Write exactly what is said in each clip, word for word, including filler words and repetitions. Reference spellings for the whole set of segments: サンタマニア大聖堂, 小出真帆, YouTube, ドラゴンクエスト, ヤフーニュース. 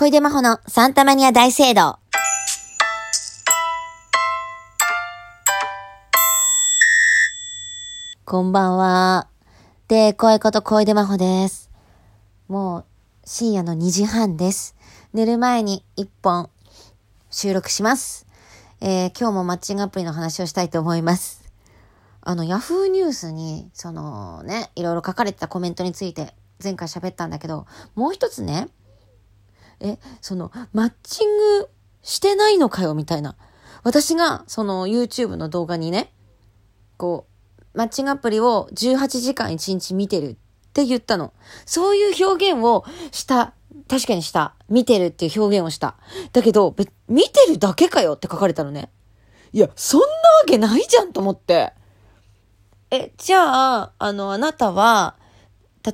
小出真帆のサンタマニア大聖堂。こんばんは。で、声こと小出真帆です。もう深夜のにじはんです。寝る前にいっぽん収録します。えー、今日もマッチングアプリの話をしたいと思います。あの、ヤフーニュースに、そのね、いろいろ書かれてたコメントについて前回喋ったんだけど、もう一つね、え、その、マッチングしてないのかよ、みたいな。私が、その、YouTube の動画にね、こう、マッチングアプリをじゅうはちじかんいちにち見てるって言ったの。そういう表現をした。確かにした。見てるっていう表現をした。だけど、見てるだけかよって書かれたのね。いや、そんなわけないじゃんと思って。え、じゃあ、あの、あなたは、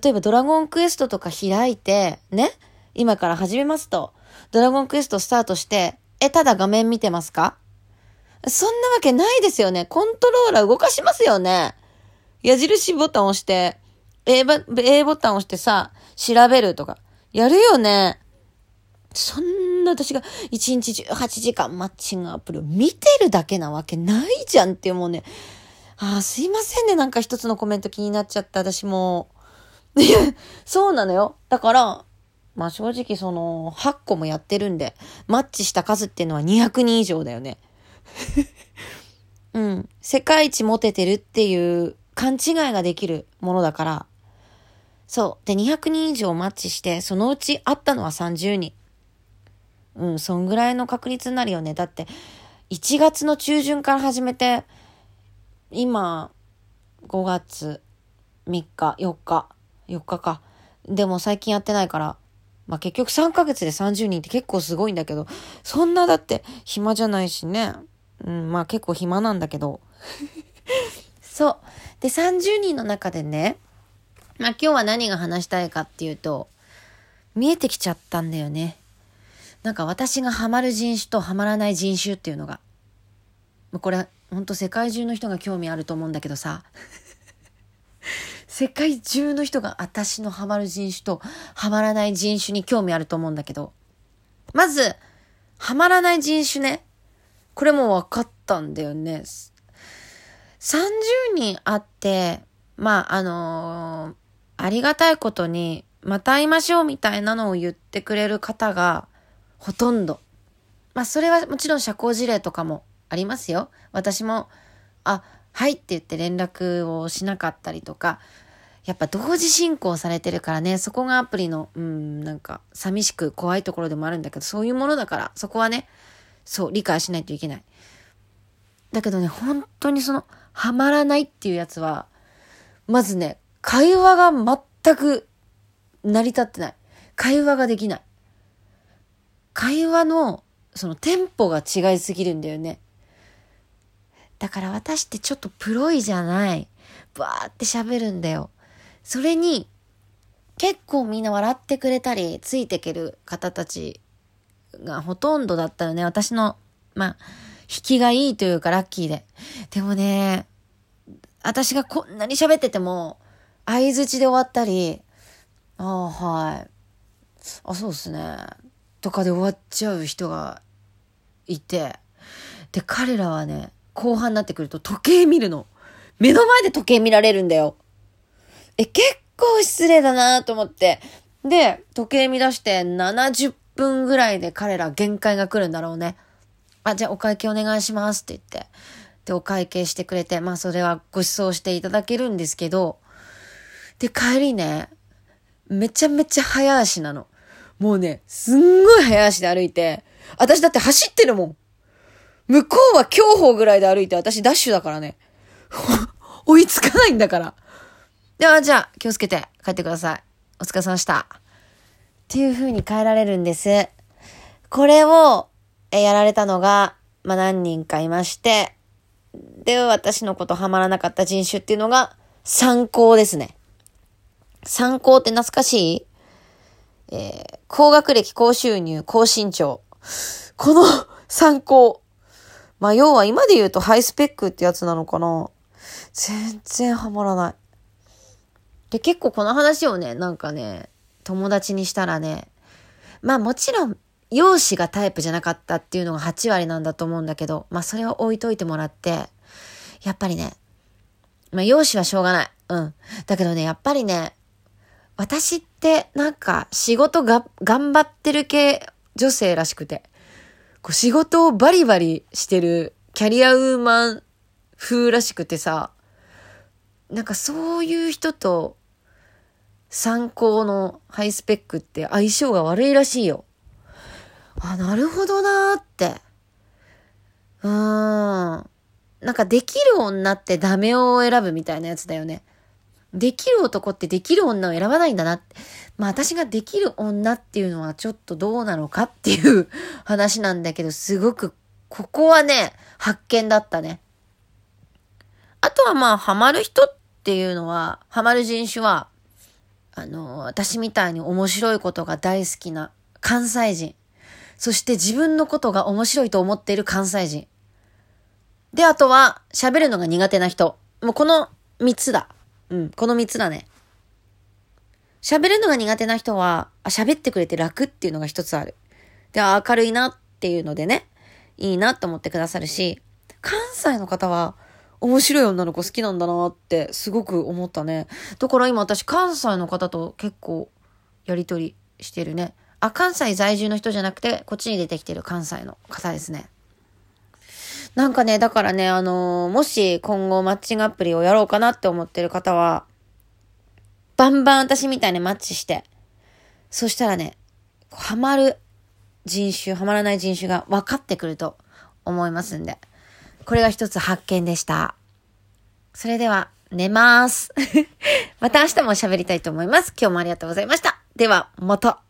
例えばドラゴンクエストとか開いて、ね、今から始めますと、ドラゴンクエストスタートして、え、ただ画面見てますか？そんなわけないですよね。コントローラー動かしますよね。矢印ボタン押して、A ボ、A ボタン押してさ、調べるとか。やるよね。そんな私がいちにちじゅうはちじかんマッチングアプリを見てるだけなわけないじゃんってもうね。ああ、すいませんね。なんか一つのコメント気になっちゃった。私も。そうなのよ。だから、まあ正直そのはっこもやってるんで、マッチした数っていうのはにひゃくにん以上だよね。うん。世界一モテてるっていう勘違いができるものだから、そう。で、にひゃくにん以上マッチして、そのうち会ったのはさんじゅうにん。うん、そんぐらいの確率になるよね。だって、いちがつの中旬から始めて、今、ごがつみっか、よっか、よっかか。でも最近やってないから、まあ、結局さんかげつでさんじゅうにんって結構すごいんだけど、そんなだって暇じゃないしね。うん、まあ結構暇なんだけど。そう。で、さんじゅうにんの中でね、まあ今日は何が話したいかっていうと、見えてきちゃったんだよね。なんか私がハマる人種とハマらない人種っていうのが。これほんと世界中の人が興味あると思うんだけどさ。世界中の人が私のハマる人種とハマらない人種に興味あると思うんだけど。まず、ハマらない人種ね。これもう分かったんだよね。さんじゅうにんあって、まああのー、ありがたいことに、また会いましょうみたいなのを言ってくれる方がほとんど。まあそれはもちろん社交辞令とかもありますよ。私も、あ、はいって言って連絡をしなかったりとか、やっぱ同時進行されてるからね、そこがアプリの、うん、なんか寂しく怖いところでもあるんだけど、そういうものだから、そこはね、そう、理解しないといけない。だけどね、本当にその、ハマらないっていうやつは、まずね、会話が全く成り立ってない。会話ができない。会話のそのテンポが違いすぎるんだよね。だから私ってちょっとプロいじゃない。バーって喋るんだよ。それに結構みんな笑ってくれたり、ついてける方たちがほとんどだったよね。私の、まあ、引きがいいというかラッキーで。でもね、私がこんなに喋ってても、相づちで終わったり、ああ、はい。あ、そうっすね。とかで終わっちゃう人がいて。で、彼らはね、後半になってくると時計見るの。目の前で時計見られるんだよ。え、結構失礼だなと思って。で、時計見出してななじゅっぷんぐらいで彼ら限界が来るんだろうね。あ、じゃあお会計お願いしますって言って。で、お会計してくれて、まあそれはご馳走していただけるんですけど、で、帰りね、めちゃめちゃ早足なの。もうね、すんごい早足で歩いて、私だって走ってるもん。向こうは競歩ぐらいで歩いて、私ダッシュだからね。追いつかないんだから。では、じゃあ気をつけて帰ってください。お疲れ様でした。っていう風に帰られるんです。これをえやられたのが、まあ、何人かいまして、で、私のことハマらなかった人種っていうのが、三高ですね。三高って懐かしい？えー、高学歴、高収入、高身長。この三高。まあ、要は今で言うとハイスペックってやつなのかな。全然ハマらない。で、結構この話をね、なんかね、友達にしたらね、まあもちろん容姿がタイプじゃなかったっていうのがはち割なんだと思うんだけど、まあそれを置いといてもらって、やっぱりね、まあ容姿はしょうがない。うん。だけどね、やっぱりね、私ってなんか仕事が頑張ってる系女性らしくて、こう仕事をバリバリしてるキャリアウーマン風らしくてさ、なんかそういう人と参考のハイスペックって相性が悪いらしいよ。あ、なるほどなーって。うーん。なんかできる女ってダメを選ぶみたいなやつだよね。できる男ってできる女を選ばないんだなって。まあ私ができる女っていうのはちょっとどうなのかっていう話なんだけど、すごくここはね、発見だったね。あとはまあハマる人っていうのは、ハマる人種は、あの、私みたいに面白いことが大好きな関西人。そして自分のことが面白いと思っている関西人。で、あとは喋るのが苦手な人。もうこの三つだ。うん、この三つだね。喋るのが苦手な人は、あ、喋ってくれて楽っていうのが一つある。で、あ、明るいなっていうのでね、いいなと思ってくださるし、関西の方は面白い女の子好きなんだなってすごく思ったね。だから今私関西の方と結構やりとりしてるね。あ、関西在住の人じゃなくて、こっちに出てきてる関西の方ですね。なんかね、だからね、あのー、もし今後マッチングアプリをやろうかなって思ってる方は、バンバン私みたいにマッチして、そしたらね、ハマる人種、ハマらない人種が分かってくると思いますんで。これが一つ発見でした。それでは、寝ます。また明日も喋りたいと思います。今日もありがとうございました。では、また。